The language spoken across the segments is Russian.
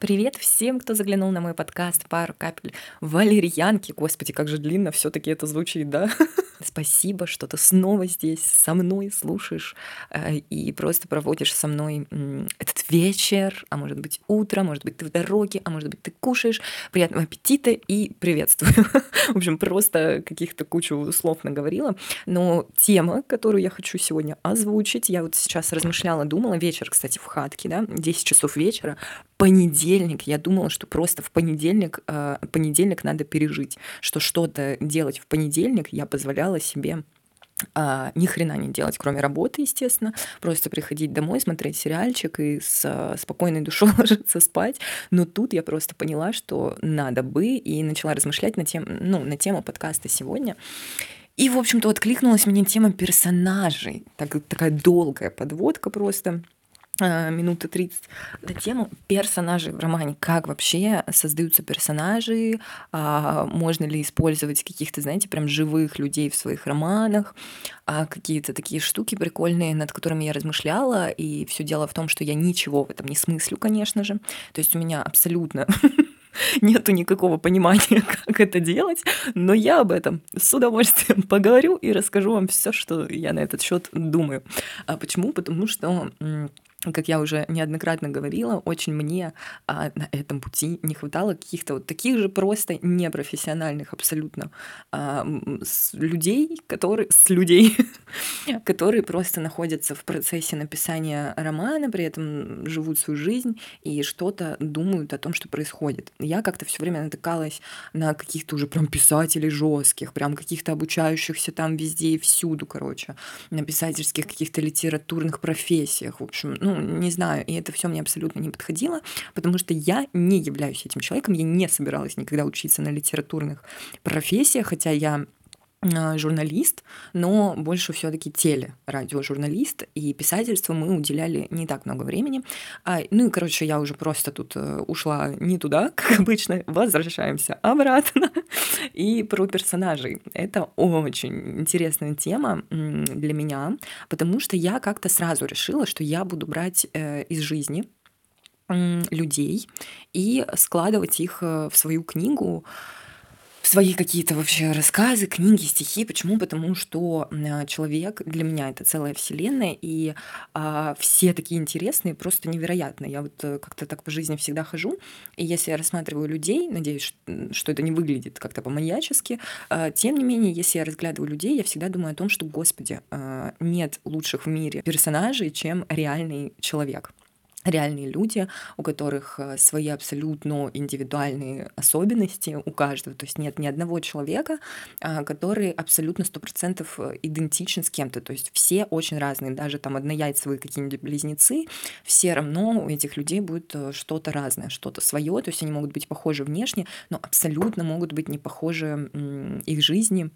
Привет всем, кто заглянул на мой подкаст «Пару капель валерьянки». Господи, как же длинно все-таки это звучит, да? Спасибо, что ты снова здесь со мной слушаешь и просто проводишь со мной этот вечер, а может быть утро, может быть ты в дороге, а может быть ты кушаешь. Приятного аппетита и приветствую. В общем, просто каких-то кучу слов наговорила. Но тема, которую я хочу сегодня озвучить, я вот сейчас размышляла, думала, вечер, кстати, в хатке, да, 10 часов вечера, понедельник. Я думала, что просто в понедельник надо пережить, что что-то делать в понедельник я позволяла себе ни хрена не делать, кроме работы, естественно, просто приходить домой, смотреть сериальчик и с спокойной душой ложиться спать. Но тут я просто поняла, что надо бы, и начала размышлять на тему подкаста сегодня. И, в общем-то, откликнулась мне тема персонажей. Такая долгая подводка просто. Минуты 30 на тему персонажей в романе. Как вообще создаются персонажи? Можно ли использовать каких-то, знаете, прям живых людей в своих романах? Какие-то такие штуки прикольные, над которыми я размышляла. И все дело в том, что я ничего в этом не смыслю, конечно же. То есть у меня абсолютно нету никакого понимания, как это делать, но я об этом с удовольствием поговорю и расскажу вам все, что я на этот счет думаю. А почему? Потому что, как я уже неоднократно говорила, очень мне на этом пути не хватало каких-то вот таких же просто непрофессиональных абсолютно людей, которые просто находятся в процессе написания романа, при этом живут свою жизнь и что-то думают о том, что происходит. Я как-то все время натыкалась на каких-то уже прям писателей жестких, прям каких-то обучающихся там везде и всюду, короче, на писательских каких-то литературных профессиях, в общем, не знаю, и это все мне абсолютно не подходило, потому что я не являюсь этим человеком, я не собиралась никогда учиться на литературных профессиях, хотя я журналист, но больше все-таки телерадиожурналист, и писательству мы уделяли не так много времени. Я уже просто тут ушла не туда, как обычно, возвращаемся обратно. И про персонажей. Это очень интересная тема для меня, потому что я как-то сразу решила, что я буду брать из жизни людей и складывать их в свою книгу, свои какие-то вообще рассказы, книги, стихи. Почему? Потому что человек для меня — это целая вселенная, и все такие интересные, просто невероятно. Я вот как-то так по жизни всегда хожу, и если я рассматриваю людей, надеюсь, что это не выглядит как-то по-маньячески, тем не менее, если я разглядываю людей, я всегда думаю о том, что, господи, нет лучших в мире персонажей, чем реальный человек. Реальные люди, у которых свои абсолютно индивидуальные особенности у каждого. То есть нет ни одного человека, который абсолютно 100% идентичен с кем-то. То есть все очень разные, даже там однояйцевые какие-нибудь близнецы, все равно у этих людей будет что-то разное, что-то свое. То есть они могут быть похожи внешне, но абсолютно могут быть не похожи их жизни,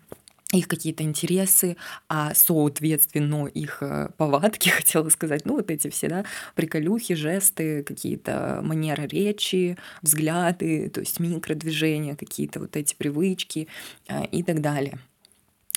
их какие-то интересы, а соответственно их повадки, хотела сказать, вот эти все, да, приколюхи, жесты, какие-то манеры речи, взгляды, то есть микродвижения, какие-то вот эти привычки и так далее.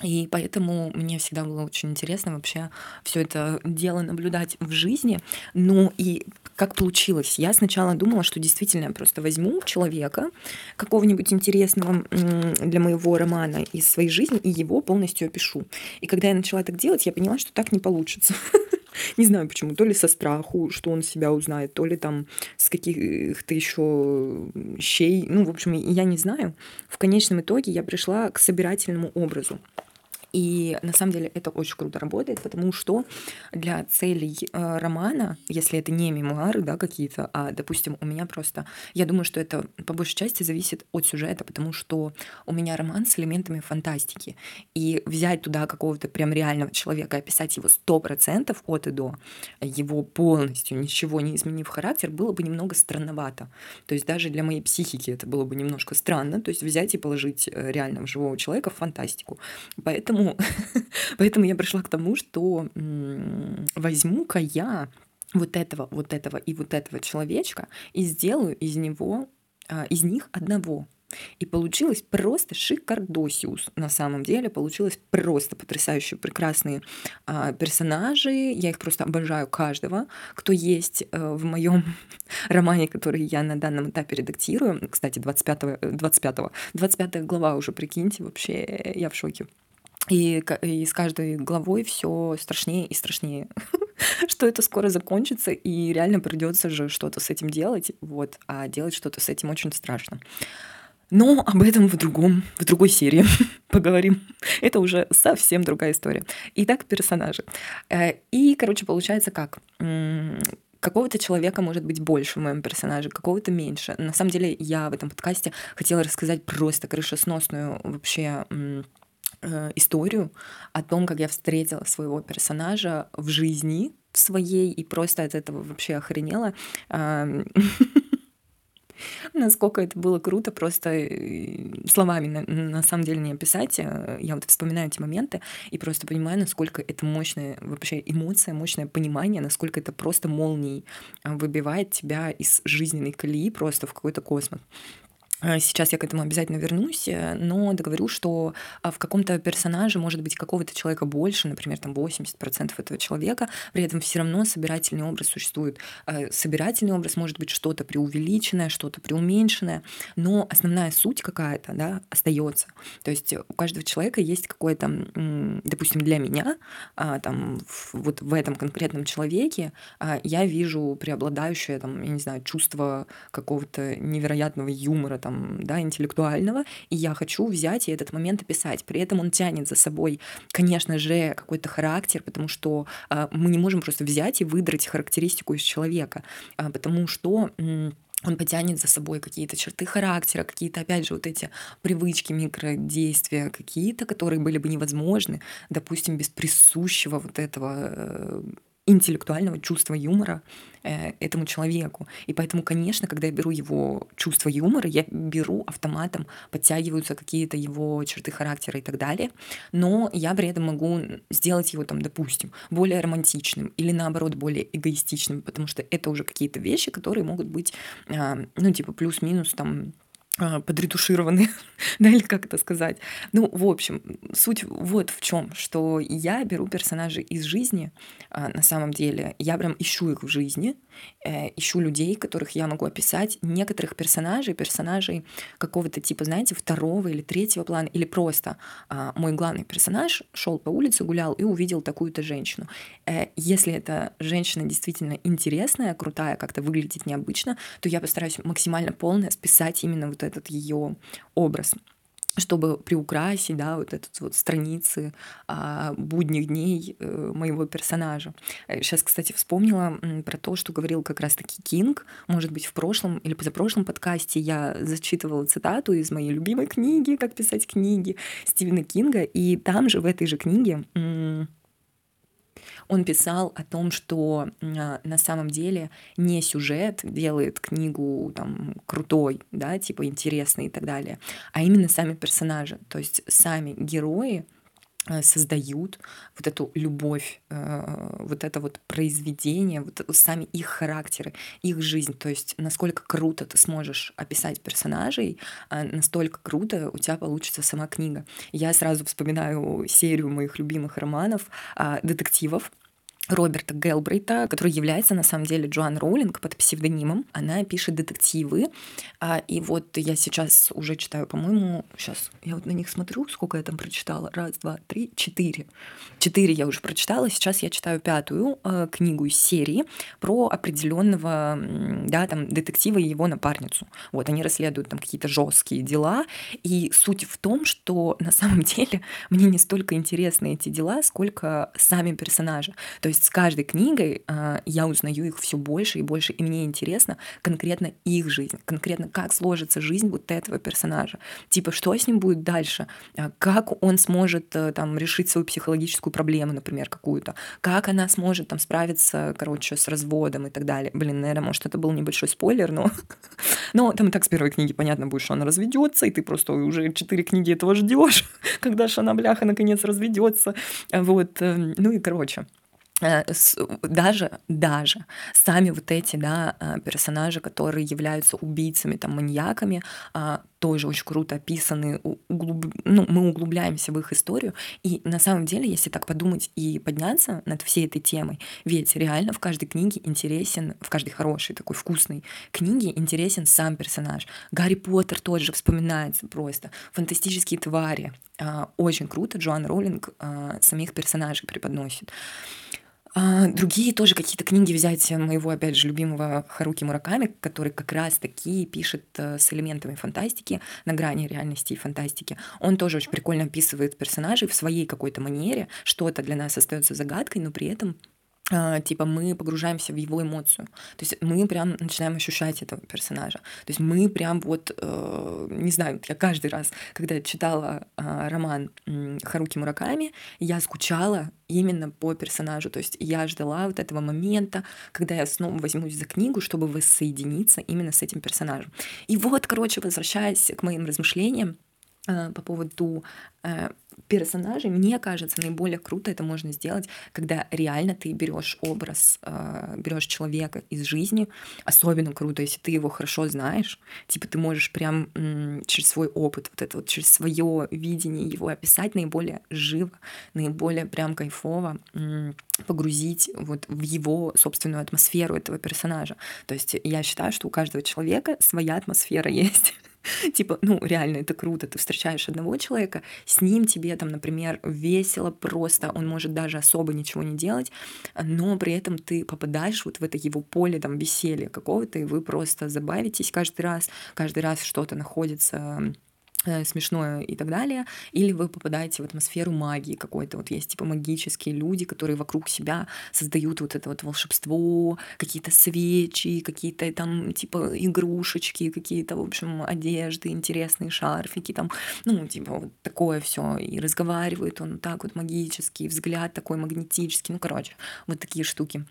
И поэтому мне всегда было очень интересно вообще все это дело наблюдать в жизни. Ну и как получилось? Я сначала думала, что действительно я просто возьму человека какого-нибудь интересного для моего романа из своей жизни и его полностью опишу. И когда я начала так делать, я поняла, что так не получится. Не знаю почему, то ли со страху, что он себя узнает, то ли там с каких-то еще щей. В общем, я не знаю. В конечном итоге я пришла к собирательному образу. И на самом деле это очень круто работает, потому что для целей романа, если это не мемуары, да, какие-то, а, допустим, у меня просто... Я думаю, что это по большей части зависит от сюжета, потому что у меня роман с элементами фантастики. И взять туда какого-то прям реального человека, описать его 100% от и до, его полностью, ничего не изменив характер, было бы немного странновато. То есть даже для моей психики это было бы немножко странно, то есть взять и положить реального живого человека в фантастику. Поэтому я пришла к тому, что возьму-ка я вот этого и вот этого человечка и сделаю из них одного. И получилось просто шикардосиус. На самом деле получилось просто потрясающе прекрасные персонажи. Я их просто обожаю, каждого, кто есть в моем романе, который я на данном этапе редактирую. Кстати, 25 глава уже, прикиньте, вообще я в шоке. И с каждой главой все страшнее и страшнее, что это скоро закончится, и реально придется же что-то с этим делать, вот, а делать что-то с этим очень страшно. Но об этом в другой серии поговорим. Это уже совсем другая история. Итак, персонажи. И, короче, получается как? Какого-то человека может быть больше в моем персонаже, какого-то меньше. На самом деле, я в этом подкасте хотела рассказать просто крышесносную вообще историю о том, как я встретила своего персонажа в жизни, в своей, и просто от этого вообще охренела. Насколько это было круто, просто словами на самом деле не описать. Я вот вспоминаю эти моменты и просто понимаю, насколько это мощная вообще эмоция, мощное понимание, насколько это просто молнией выбивает тебя из жизненной колеи просто в какой-то космос. Сейчас я к этому обязательно вернусь, но договорю, что в каком-то персонаже может быть какого-то человека больше, например, там 80% этого человека, при этом все равно собирательный образ существует. Собирательный образ может быть что-то преувеличенное, что-то преуменьшенное, но основная суть какая-то, да, остается. То есть у каждого человека есть какое-то, допустим, для меня, там, вот в этом конкретном человеке я вижу преобладающее, там, я не знаю, чувство какого-то невероятного юмора, там, да, интеллектуального, и я хочу взять и этот момент описать. При этом он тянет за собой, конечно же, какой-то характер, потому что мы не можем просто взять и выдрать характеристику из человека, потому что он потянет за собой какие-то черты характера, какие-то, опять же, вот эти привычки, микродействия какие-то, которые были бы невозможны, допустим, без присущего вот этого интеллектуального чувства юмора этому человеку. И поэтому, конечно, когда я беру его чувство юмора, я беру автоматом, подтягиваются какие-то его черты характера и так далее, но я при этом могу сделать его, там, допустим, более романтичным или, наоборот, более эгоистичным, потому что это уже какие-то вещи, которые могут быть, ну, типа, плюс-минус, там, подретушированы, да, или как это сказать. Ну, в общем, суть вот в чем, что я беру персонажей из жизни, на самом деле, я прям ищу их в жизни, ищу людей, которых я могу описать, некоторых персонажей какого-то типа, знаете, второго или третьего плана, или просто мой главный персонаж шел по улице, гулял и увидел такую-то женщину. Если эта женщина действительно интересная, крутая, как-то выглядит необычно, то я постараюсь максимально полно списать именно вот этот ее образ, чтобы приукрасить, да, вот этот вот страницы будних дней моего персонажа. Сейчас, кстати, вспомнила про то, что говорил как раз-таки Кинг, может быть, в прошлом или позапрошлом подкасте я зачитывала цитату из моей любимой книги «Как писать книги» Стивена Кинга, и там же, в этой же книге, он писал о том, что на самом деле не сюжет делает книгу там крутой, да, типа интересной и так далее, а именно сами персонажи, то есть сами герои создают вот эту любовь, вот это вот произведение, вот сами их характеры, их жизнь. То есть насколько круто ты сможешь описать персонажей, настолько круто у тебя получится сама книга. Я сразу вспоминаю серию моих любимых романов, детективов, Роберта Гелбрейта, который является на самом деле Джоан Роулинг под псевдонимом. Она пишет детективы. И вот я сейчас уже читаю, по-моему, сейчас я вот на них смотрю, сколько я там прочитала. 1, 2, 3, 4. 4 я уже прочитала. Сейчас я читаю 5-ю книгу из серии про определенного, да, там, детектива и его напарницу. Вот, они расследуют там какие-то жесткие дела. И суть в том, что на самом деле мне не столько интересны эти дела, сколько сами персонажи. То есть с каждой книгой я узнаю их все больше и больше, и мне интересно конкретно их жизнь, конкретно как сложится жизнь вот этого персонажа, типа что с ним будет дальше, как он сможет там решить свою психологическую проблему, например, какую-то, как она сможет там справиться, короче, с разводом и так далее. Блин, наверное, может, это был небольшой спойлер, но там и так с первой книги понятно будет, что она разведется, и ты просто уже 4 книги этого ждешь, когда же она, бляха, наконец разведется, вот, ну и короче. Даже сами вот эти, да, персонажи, которые являются убийцами, там, маньяками, тоже очень круто описаны, мы углубляемся в их историю, и на самом деле, если так подумать и подняться над всей этой темой, ведь реально в каждой книге интересен, в каждой хорошей, такой вкусной книге интересен сам персонаж. Гарри Поттер тоже вспоминается просто, «Фантастические твари», очень круто Джоан Роулинг самих персонажей преподносит. Другие тоже какие-то книги взять моего, опять же, любимого Харуки Мураками, который как раз-таки пишет с элементами фантастики, на грани реальности и фантастики. Он тоже очень прикольно описывает персонажей в своей какой-то манере, что-то для нас остается загадкой, но при этом типа мы погружаемся в его эмоцию. То есть мы прям начинаем ощущать этого персонажа. То есть мы прям вот, не знаю, я каждый раз, когда читала роман Харуки Мураками, я скучала именно по персонажу. То есть я ждала вот этого момента, когда я снова возьмусь за книгу, чтобы воссоединиться именно с этим персонажем. И вот, короче, возвращаясь к моим размышлениям по поводу персонажей, мне кажется, наиболее круто это можно сделать, когда реально ты берешь образ, берешь человека из жизни, особенно круто, если ты его хорошо знаешь, типа ты можешь прям через свой опыт, вот это вот, через свое видение его описать наиболее живо, наиболее прям кайфово, погрузить вот в его собственную атмосферу этого персонажа. То есть я считаю, что у каждого человека своя атмосфера есть. Типа, ну, реально, это круто, ты встречаешь одного человека, с ним тебе там, например, весело просто, он может даже особо ничего не делать, но при этом ты попадаешь вот в это его поле там веселья какого-то, и вы просто забавитесь каждый раз что-то находится смешное и так далее, или вы попадаете в атмосферу магии какой-то, вот есть типа магические люди, которые вокруг себя создают вот это вот волшебство, какие-то свечи, какие-то там типа игрушечки, какие-то, в общем, одежды, интересные шарфики там, ну, типа вот такое все, и разговаривает он так вот магический, взгляд такой магнетический, ну, короче, вот такие штуки.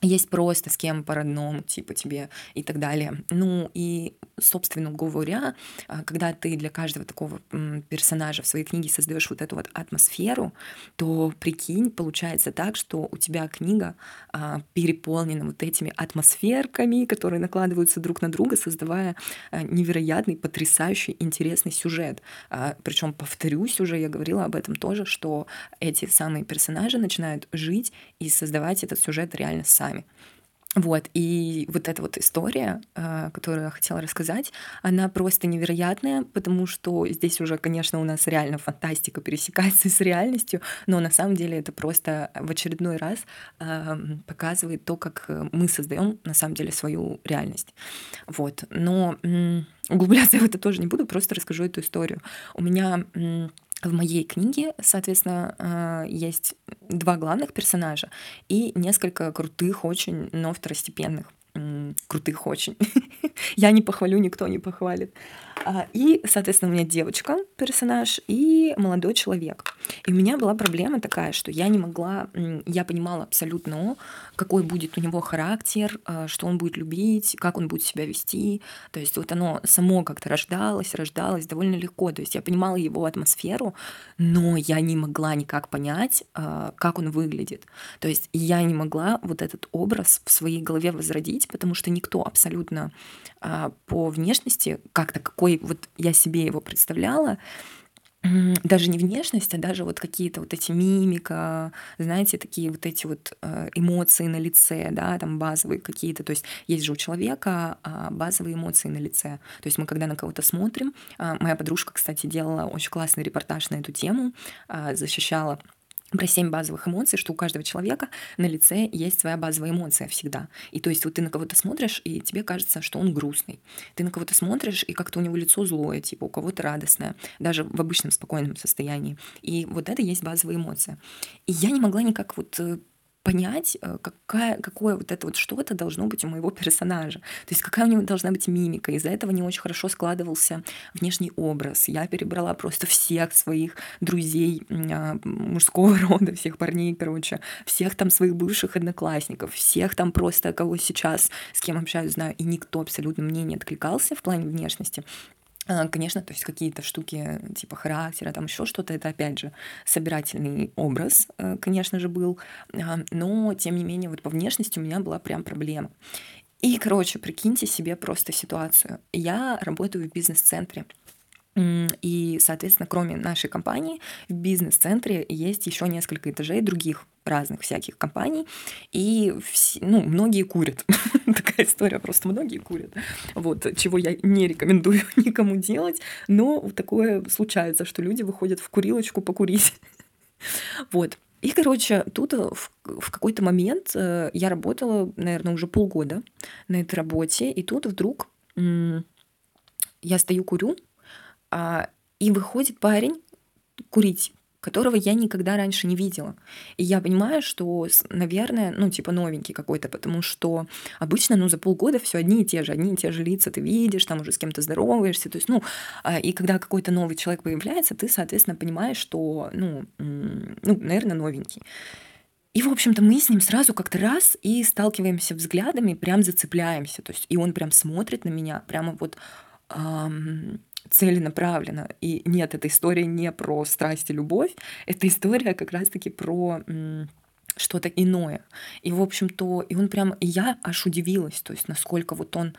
Есть просто с кем по-родному, типа тебе и так далее. Ну и, собственно говоря, когда ты для каждого такого персонажа в своей книге создаешь вот эту вот атмосферу, то, прикинь, получается так, что у тебя книга переполнена вот этими атмосферками, которые накладываются друг на друга, создавая невероятный, потрясающий, интересный сюжет. Причем, повторюсь уже, я говорила об этом тоже, что эти самые персонажи начинают жить и создавать этот сюжет реально сами. Вот, и вот эта вот история, которую я хотела рассказать, она просто невероятная, потому что здесь уже, конечно, у нас реально фантастика пересекается с реальностью, но на самом деле это просто в очередной раз показывает то, как мы создаем на самом деле свою реальность. Вот, но углубляться в это тоже не буду, просто расскажу эту историю. У меня... В моей книге, соответственно, есть 2 главных персонажа и несколько крутых очень, но второстепенных. Крутых очень. Я не похвалю, никто не похвалит. И, соответственно, у меня девочка, персонаж, и молодой человек. И у меня была проблема такая, что я не могла... Я понимала абсолютно, какой будет у него характер, что он будет любить, как он будет себя вести. То есть вот оно само как-то рождалось довольно легко. То есть я понимала его атмосферу, но я не могла никак понять, как он выглядит. То есть я не могла вот этот образ в своей голове возродить, потому что никто абсолютно по внешности как-то какой вот я себе его представляла, даже не внешность, а даже вот какие-то вот эти мимика, знаете, такие вот эти вот эмоции на лице, да, там базовые какие-то, то есть есть же у человека базовые эмоции на лице, то есть мы когда на кого-то смотрим, моя подружка, кстати, делала очень классный репортаж на эту тему, защищала про 7 базовых эмоций, что у каждого человека на лице есть своя базовая эмоция всегда. И то есть вот ты на кого-то смотришь, и тебе кажется, что он грустный. Ты на кого-то смотришь, и как-то у него лицо злое, типа у кого-то радостное, даже в обычном спокойном состоянии. И вот это есть базовая эмоция. И я не могла никак вот понять, какое вот это вот что-то должно быть у моего персонажа. То есть какая у него должна быть мимика. Из-за этого не очень хорошо складывался внешний образ. Я перебрала просто всех своих друзей мужского рода, всех парней, короче, всех там своих бывших одноклассников, всех там просто, кого сейчас, с кем общаюсь, знаю, и никто абсолютно мне не откликался в плане внешности. Конечно, то есть какие-то штуки типа характера, там еще что-то, это опять же собирательный образ, конечно же, был, но тем не менее вот по внешности у меня была прям проблема. И, короче, прикиньте себе просто ситуацию. Я работаю в бизнес-центре, И, соответственно, кроме нашей компании, в бизнес-центре есть еще несколько этажей других разных всяких компаний, и многие курят. Такая история, просто многие курят. Вот, чего я не рекомендую никому делать, но такое случается, что люди выходят в курилочку покурить. Вот. И, короче, тут в какой-то момент я работала, наверное, уже полгода на этой работе, и тут вдруг я стою, курю, и выходит парень курить, которого я никогда раньше не видела. И я понимаю, что, наверное, новенький какой-то, потому что обычно, за полгода все одни и те же лица ты видишь, там уже с кем-то здороваешься. То есть, и когда какой-то новый человек появляется, ты, соответственно, понимаешь, что, наверное, новенький. И, в общем-то, мы с ним сразу как-то раз и сталкиваемся взглядами, прям зацепляемся. То есть, и он прям смотрит на меня, прямо вот... целенаправленно. И нет, эта история не про страсть и любовь, эта история как раз-таки про что-то иное. И, в общем-то, я аж удивилась, то есть насколько вот он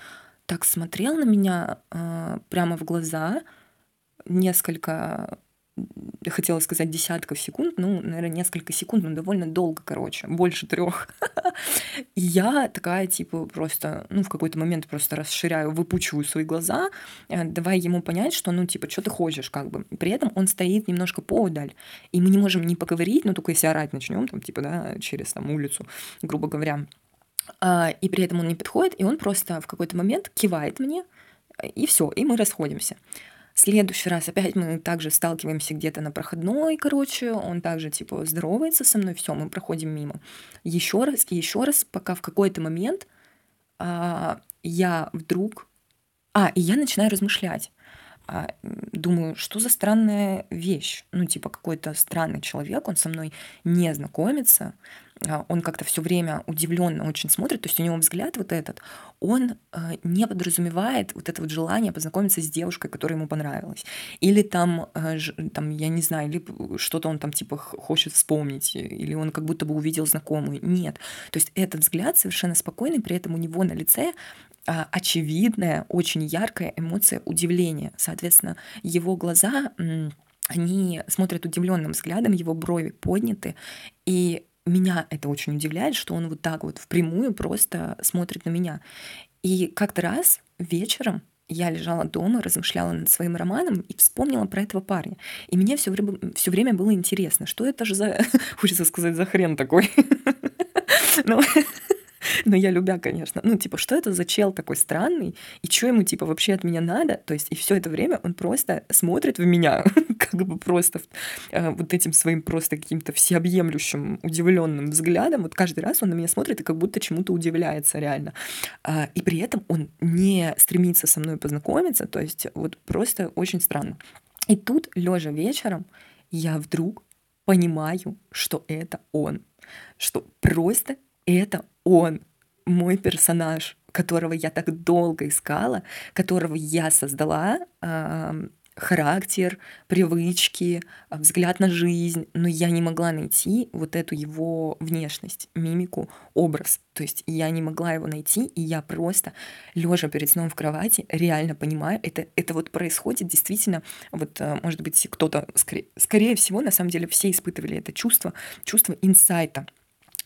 так смотрел на меня прямо в глаза десятков секунд, несколько секунд, довольно долго, больше 3. И я такая, просто, в какой-то момент просто расширяю, выпучиваю свои глаза, давая ему понять, что, что ты хочешь, При этом он стоит немножко поодаль, и мы не можем не поговорить, только если орать начнем, через улицу, грубо говоря. И при этом он не подходит, и он просто в какой-то момент кивает мне, и все, и мы расходимся. В следующий раз опять мы также сталкиваемся где-то на проходной, он также здоровается со мной, все, мы проходим мимо. Еще раз, пока в какой-то момент я вдруг... и я начинаю размышлять. Думаю, что за странная вещь? Какой-то странный человек, он со мной не знакомится, он как-то все время удивленно очень смотрит, то есть у него взгляд вот этот, он не подразумевает вот это вот желание познакомиться с девушкой, которая ему понравилась. Или там я не знаю, или что-то он хочет вспомнить, или он как будто бы увидел знакомую. Нет. То есть этот взгляд совершенно спокойный, при этом у него на лице очевидная, очень яркая эмоция удивления. Соответственно, его глаза, они смотрят удивленным взглядом, его брови подняты, и меня это очень удивляет, что он вот так вот впрямую просто смотрит на меня. И как-то раз вечером я лежала дома, размышляла над своим романом и вспомнила про этого парня. И мне все время было интересно, что это же за... Хочется сказать, за хрен такой. Но я любя, конечно. Что это за чел такой странный? И что ему, вообще от меня надо? То есть, и все это время он просто смотрит в меня, просто вот этим своим просто каким-то всеобъемлющим, удивленным взглядом. Вот каждый раз он на меня смотрит и как будто чему-то удивляется реально. И при этом он не стремится со мной познакомиться. То есть, вот просто очень странно. И тут, лежа вечером, я вдруг понимаю, что это он. Что просто это он, мой персонаж, которого я так долго искала, которого я создала, характер, привычки, взгляд на жизнь, но я не могла найти вот эту его внешность, мимику, образ. То есть я не могла его найти, и я просто, лежа перед сном в кровати, реально понимаю, это вот происходит действительно, вот, может быть, кто-то, скорее всего, на самом деле все испытывали это чувство инсайта.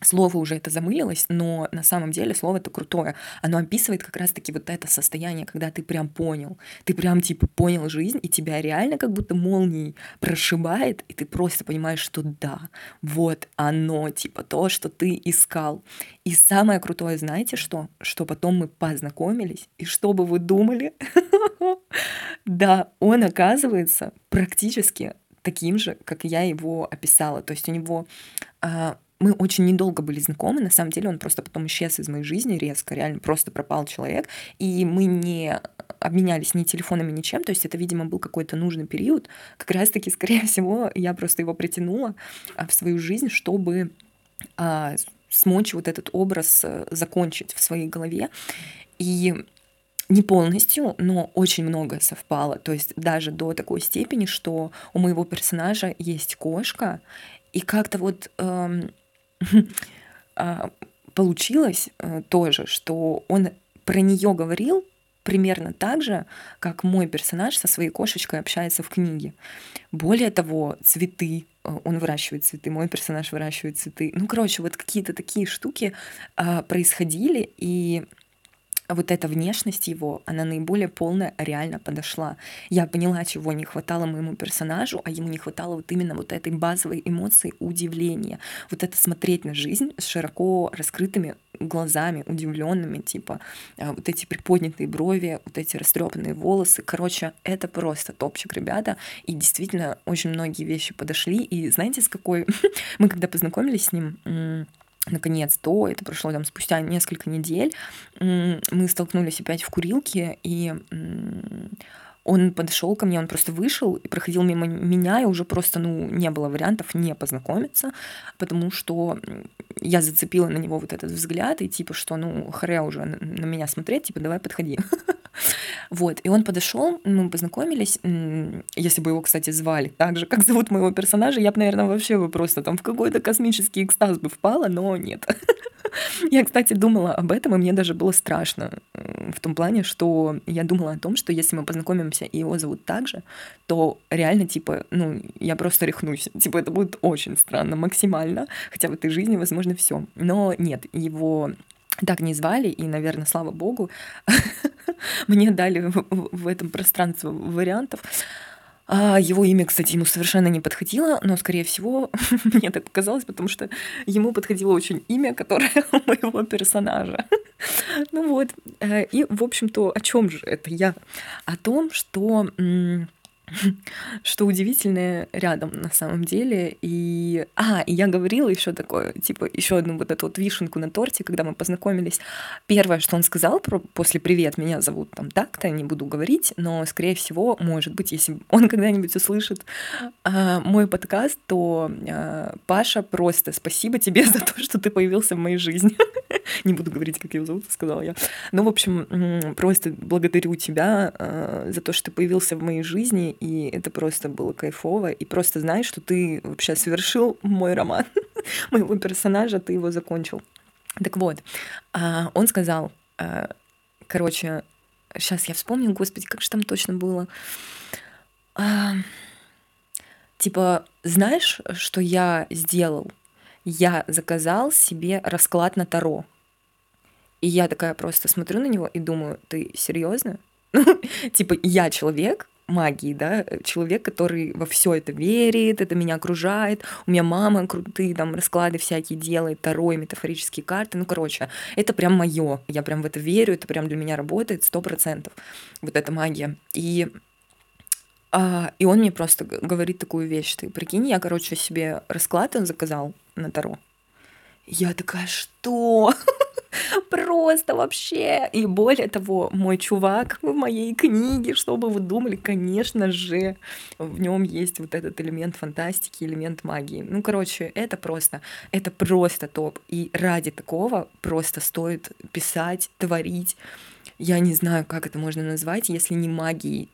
Слово уже это замылилось, но на самом деле слово-то крутое. Оно описывает как раз-таки вот это состояние, когда ты прям понял. Ты прям понял жизнь, и тебя реально как будто молнией прошибает, и ты просто понимаешь, что да, вот оно, то, что ты искал. И самое крутое, знаете что? Что потом мы познакомились, и что бы вы думали? Да, он оказывается практически таким же, как я его описала. То есть у него... Мы очень недолго были знакомы, на самом деле он просто потом исчез из моей жизни резко, реально просто пропал человек, и мы не обменялись ни телефонами, ни чем, то есть это, видимо, был какой-то нужный период, как раз-таки, скорее всего, я просто его притянула в свою жизнь, чтобы смочь вот этот образ закончить в своей голове, и... Не полностью, но очень многое совпало. То есть даже до такой степени, что у моего персонажа есть кошка. И как-то вот получилось тоже, что он про нее говорил, примерно так же, как мой персонаж со своей кошечкой общается в книге. Более того, цветы. Он выращивает цветы, мой персонаж выращивает цветы. Ну, короче, вот какие-то такие штуки происходили, и вот эта внешность его, она наиболее полная реально подошла. Я поняла, чего не хватало моему персонажу, а ему не хватало вот именно вот этой базовой эмоции удивления. Вот это смотреть на жизнь с широко раскрытыми глазами, удивленными, типа вот эти приподнятые брови, вот эти растрепанные волосы. Короче, это просто топчик, ребята. И действительно, очень многие вещи подошли. И знаете, с какой... Мы когда познакомились с ним... наконец-то, это прошло там спустя несколько недель, мы столкнулись опять в курилке, и он подошел ко мне, он просто вышел и проходил мимо меня, и уже просто, не было вариантов не познакомиться, потому что я зацепила на него вот этот взгляд, и типа, что, хря уже на меня смотреть, типа, давай подходи. Вот, и он подошел, мы познакомились. Если бы его, кстати, звали так же, как зовут моего персонажа, я бы, наверное, вообще бы просто там в какой-то космический экстаз бы впала, но нет. Я, кстати, думала об этом, и мне даже было страшно в том плане, что я думала о том, что если мы познакомимся и его зовут так же, то реально, типа, я просто рехнусь. Типа, это будет очень странно, максимально, хотя в этой жизни, возможно, все. Но нет, его... так не звали, и, наверное, слава богу, мне дали в этом пространстве вариантов. Его имя, кстати, ему совершенно не подходило, но, скорее всего, мне так показалось, потому что ему подходило очень имя, которое у моего персонажа. Ну вот, и, в общем-то, о чем же это я? О том, что удивительное рядом на самом деле. И я говорила еще такое, типа, еще одну вот эту вот вишенку на торте, когда мы познакомились. Первое, что он сказал после «Привет, меня зовут там так-то», не буду говорить, но, скорее всего, может быть, если он когда-нибудь услышит мой подкаст, то «Паша, просто спасибо тебе за то, что ты появился в моей жизни». Не буду говорить, как его зовут, сказала я. Ну, в общем, просто благодарю тебя за то, что ты появился в моей жизни, и это просто было кайфово, и просто знаешь, что ты вообще совершил мой роман, моего персонажа, ты его закончил. Так вот, он сказал, короче, сейчас я вспомню, господи, как же там точно было... Типа, знаешь, что я сделал? Я заказал себе расклад на Таро. И я такая просто смотрю на него и думаю, ты серьезно? Типа, я человек магии, да, человек, который во все это верит, это меня окружает, у меня мама крутые там расклады всякие делает, Таро, метафорические карты, короче, это прям мое, я прям в это верю, это прям для меня работает 100%, вот эта магия. И он мне просто говорит такую вещь, ты прикинь, я, короче, себе расклад он заказал на Таро. Я такая, что? Просто вообще. И более того, мой чувак в моей книге, что бы вы думали, конечно же, в нем есть вот этот элемент фантастики, элемент магии. Короче, это просто топ. И ради такого просто стоит писать, творить. Я не знаю, как это можно назвать, если не магией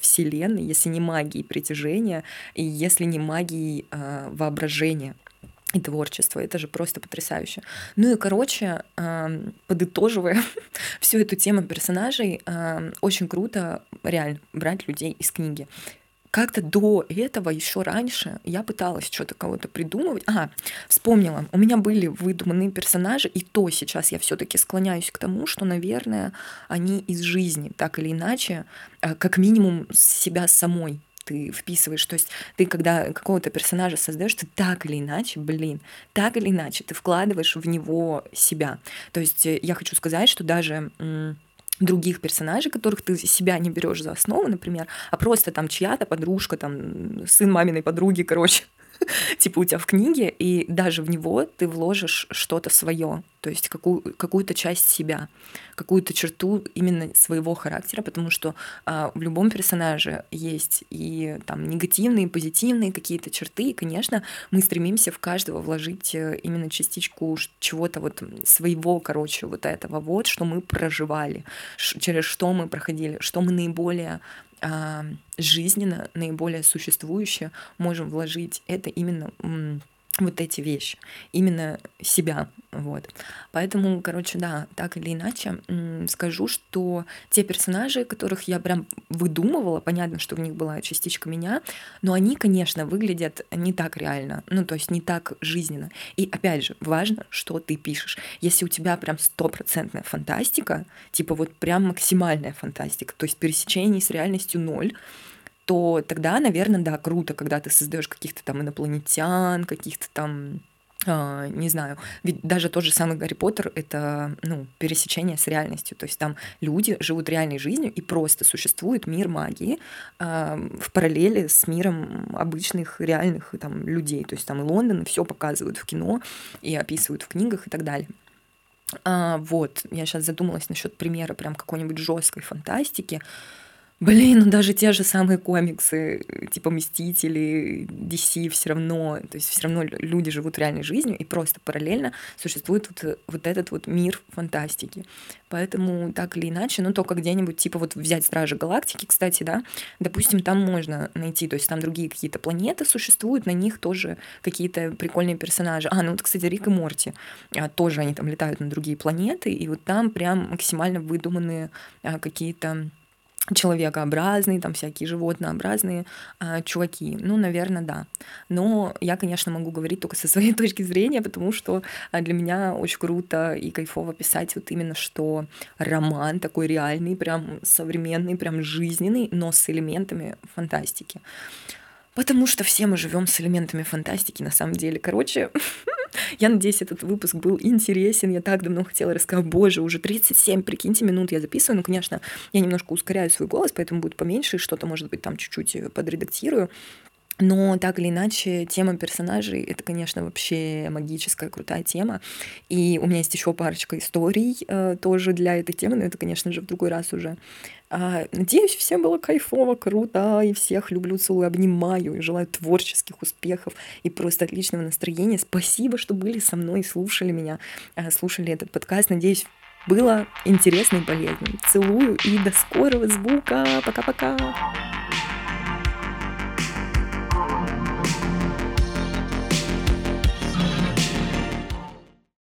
Вселенной, если не магией притяжения, и если не магией воображения и творчества. Это же просто потрясающе. Короче, подытоживая всю эту тему персонажей, очень круто реально брать людей из книги. Как-то до этого, еще раньше, я пыталась что-то кого-то придумывать. Вспомнила, у меня были выдуманные персонажи, и то сейчас я все-таки склоняюсь к тому, что, наверное, они из жизни, так или иначе, как минимум себя самой ты вписываешь. То есть ты, когда какого-то персонажа создаешь, ты так или иначе ты вкладываешь в него себя. То есть я хочу сказать, что даже... других персонажей, которых ты себя не берешь за основу, например, а просто там чья-то подружка, там сын маминой подруги, короче, типа у тебя в книге, и даже в него ты вложишь что-то свое, то есть какую-то часть себя, какую-то черту именно своего характера, потому что в любом персонаже есть и там негативные, и позитивные какие-то черты, и, конечно, мы стремимся в каждого вложить именно частичку чего-то вот своего, короче, вот этого вот, что мы проживали, через что мы проходили, что мы наиболее жизненно, наиболее существующее можем вложить. Это именно вот эти вещи, именно себя, вот. Поэтому, короче, да, так или иначе, скажу, что те персонажи, которых я прям выдумывала, понятно, что в них была частичка меня, но они, конечно, выглядят не так реально, ну, то есть не так жизненно. И, опять же, важно, что ты пишешь. Если у тебя прям 100% фантастика, типа вот прям максимальная фантастика, то есть пересечений с реальностью 0, то тогда, наверное, да, круто, когда ты создаешь каких-то там инопланетян, каких-то там, не знаю, ведь даже тот же самый Гарри Поттер — это, ну, пересечение с реальностью, то есть там люди живут реальной жизнью и просто существует мир магии в параллели с миром обычных реальных там людей, то есть там и Лондон, и всё показывают в кино, и описывают в книгах и так далее. Вот, я сейчас задумалась насчет примера прям какой-нибудь жесткой фантастики. Блин, ну даже те же самые комиксы, типа «Мстители», DC, все равно, то есть все равно люди живут реальной жизнью, и просто параллельно существует вот этот вот мир фантастики. Поэтому так или иначе, ну только где-нибудь, типа вот взять «Стражи Галактики», кстати, да, допустим, там можно найти, то есть там другие какие-то планеты существуют, на них тоже какие-то прикольные персонажи. А, ну вот, кстати, «Рик и Морти», тоже они там летают на другие планеты, и вот там прям максимально выдуманные какие-то человекообразные, там всякие животнообразные чуваки. Ну, наверное, да. Но я, конечно, могу говорить только со своей точки зрения, потому что для меня очень круто и кайфово писать вот именно, что роман такой реальный, прям современный, прям жизненный, но с элементами фантастики. Потому что все мы живем с элементами фантастики, на самом деле. Короче, я надеюсь, этот выпуск был интересен. Я так давно хотела рассказать. Боже, уже 37, прикиньте, минут я записываю. Ну, конечно, я немножко ускоряю свой голос, поэтому будет поменьше, и что-то, может быть, там чуть-чуть подредактирую. Но так или иначе, тема персонажей — это, конечно, вообще магическая, крутая тема. И у меня есть еще парочка историй тоже для этой темы, но это, конечно же, в другой раз уже. Надеюсь, всем было кайфово, круто, и всех люблю, целую, обнимаю, и желаю творческих успехов и просто отличного настроения. Спасибо, что были со мной и слушали меня, слушали этот подкаст. Надеюсь, было интересно и полезно. Целую, и до скорого звука. Пока-пока!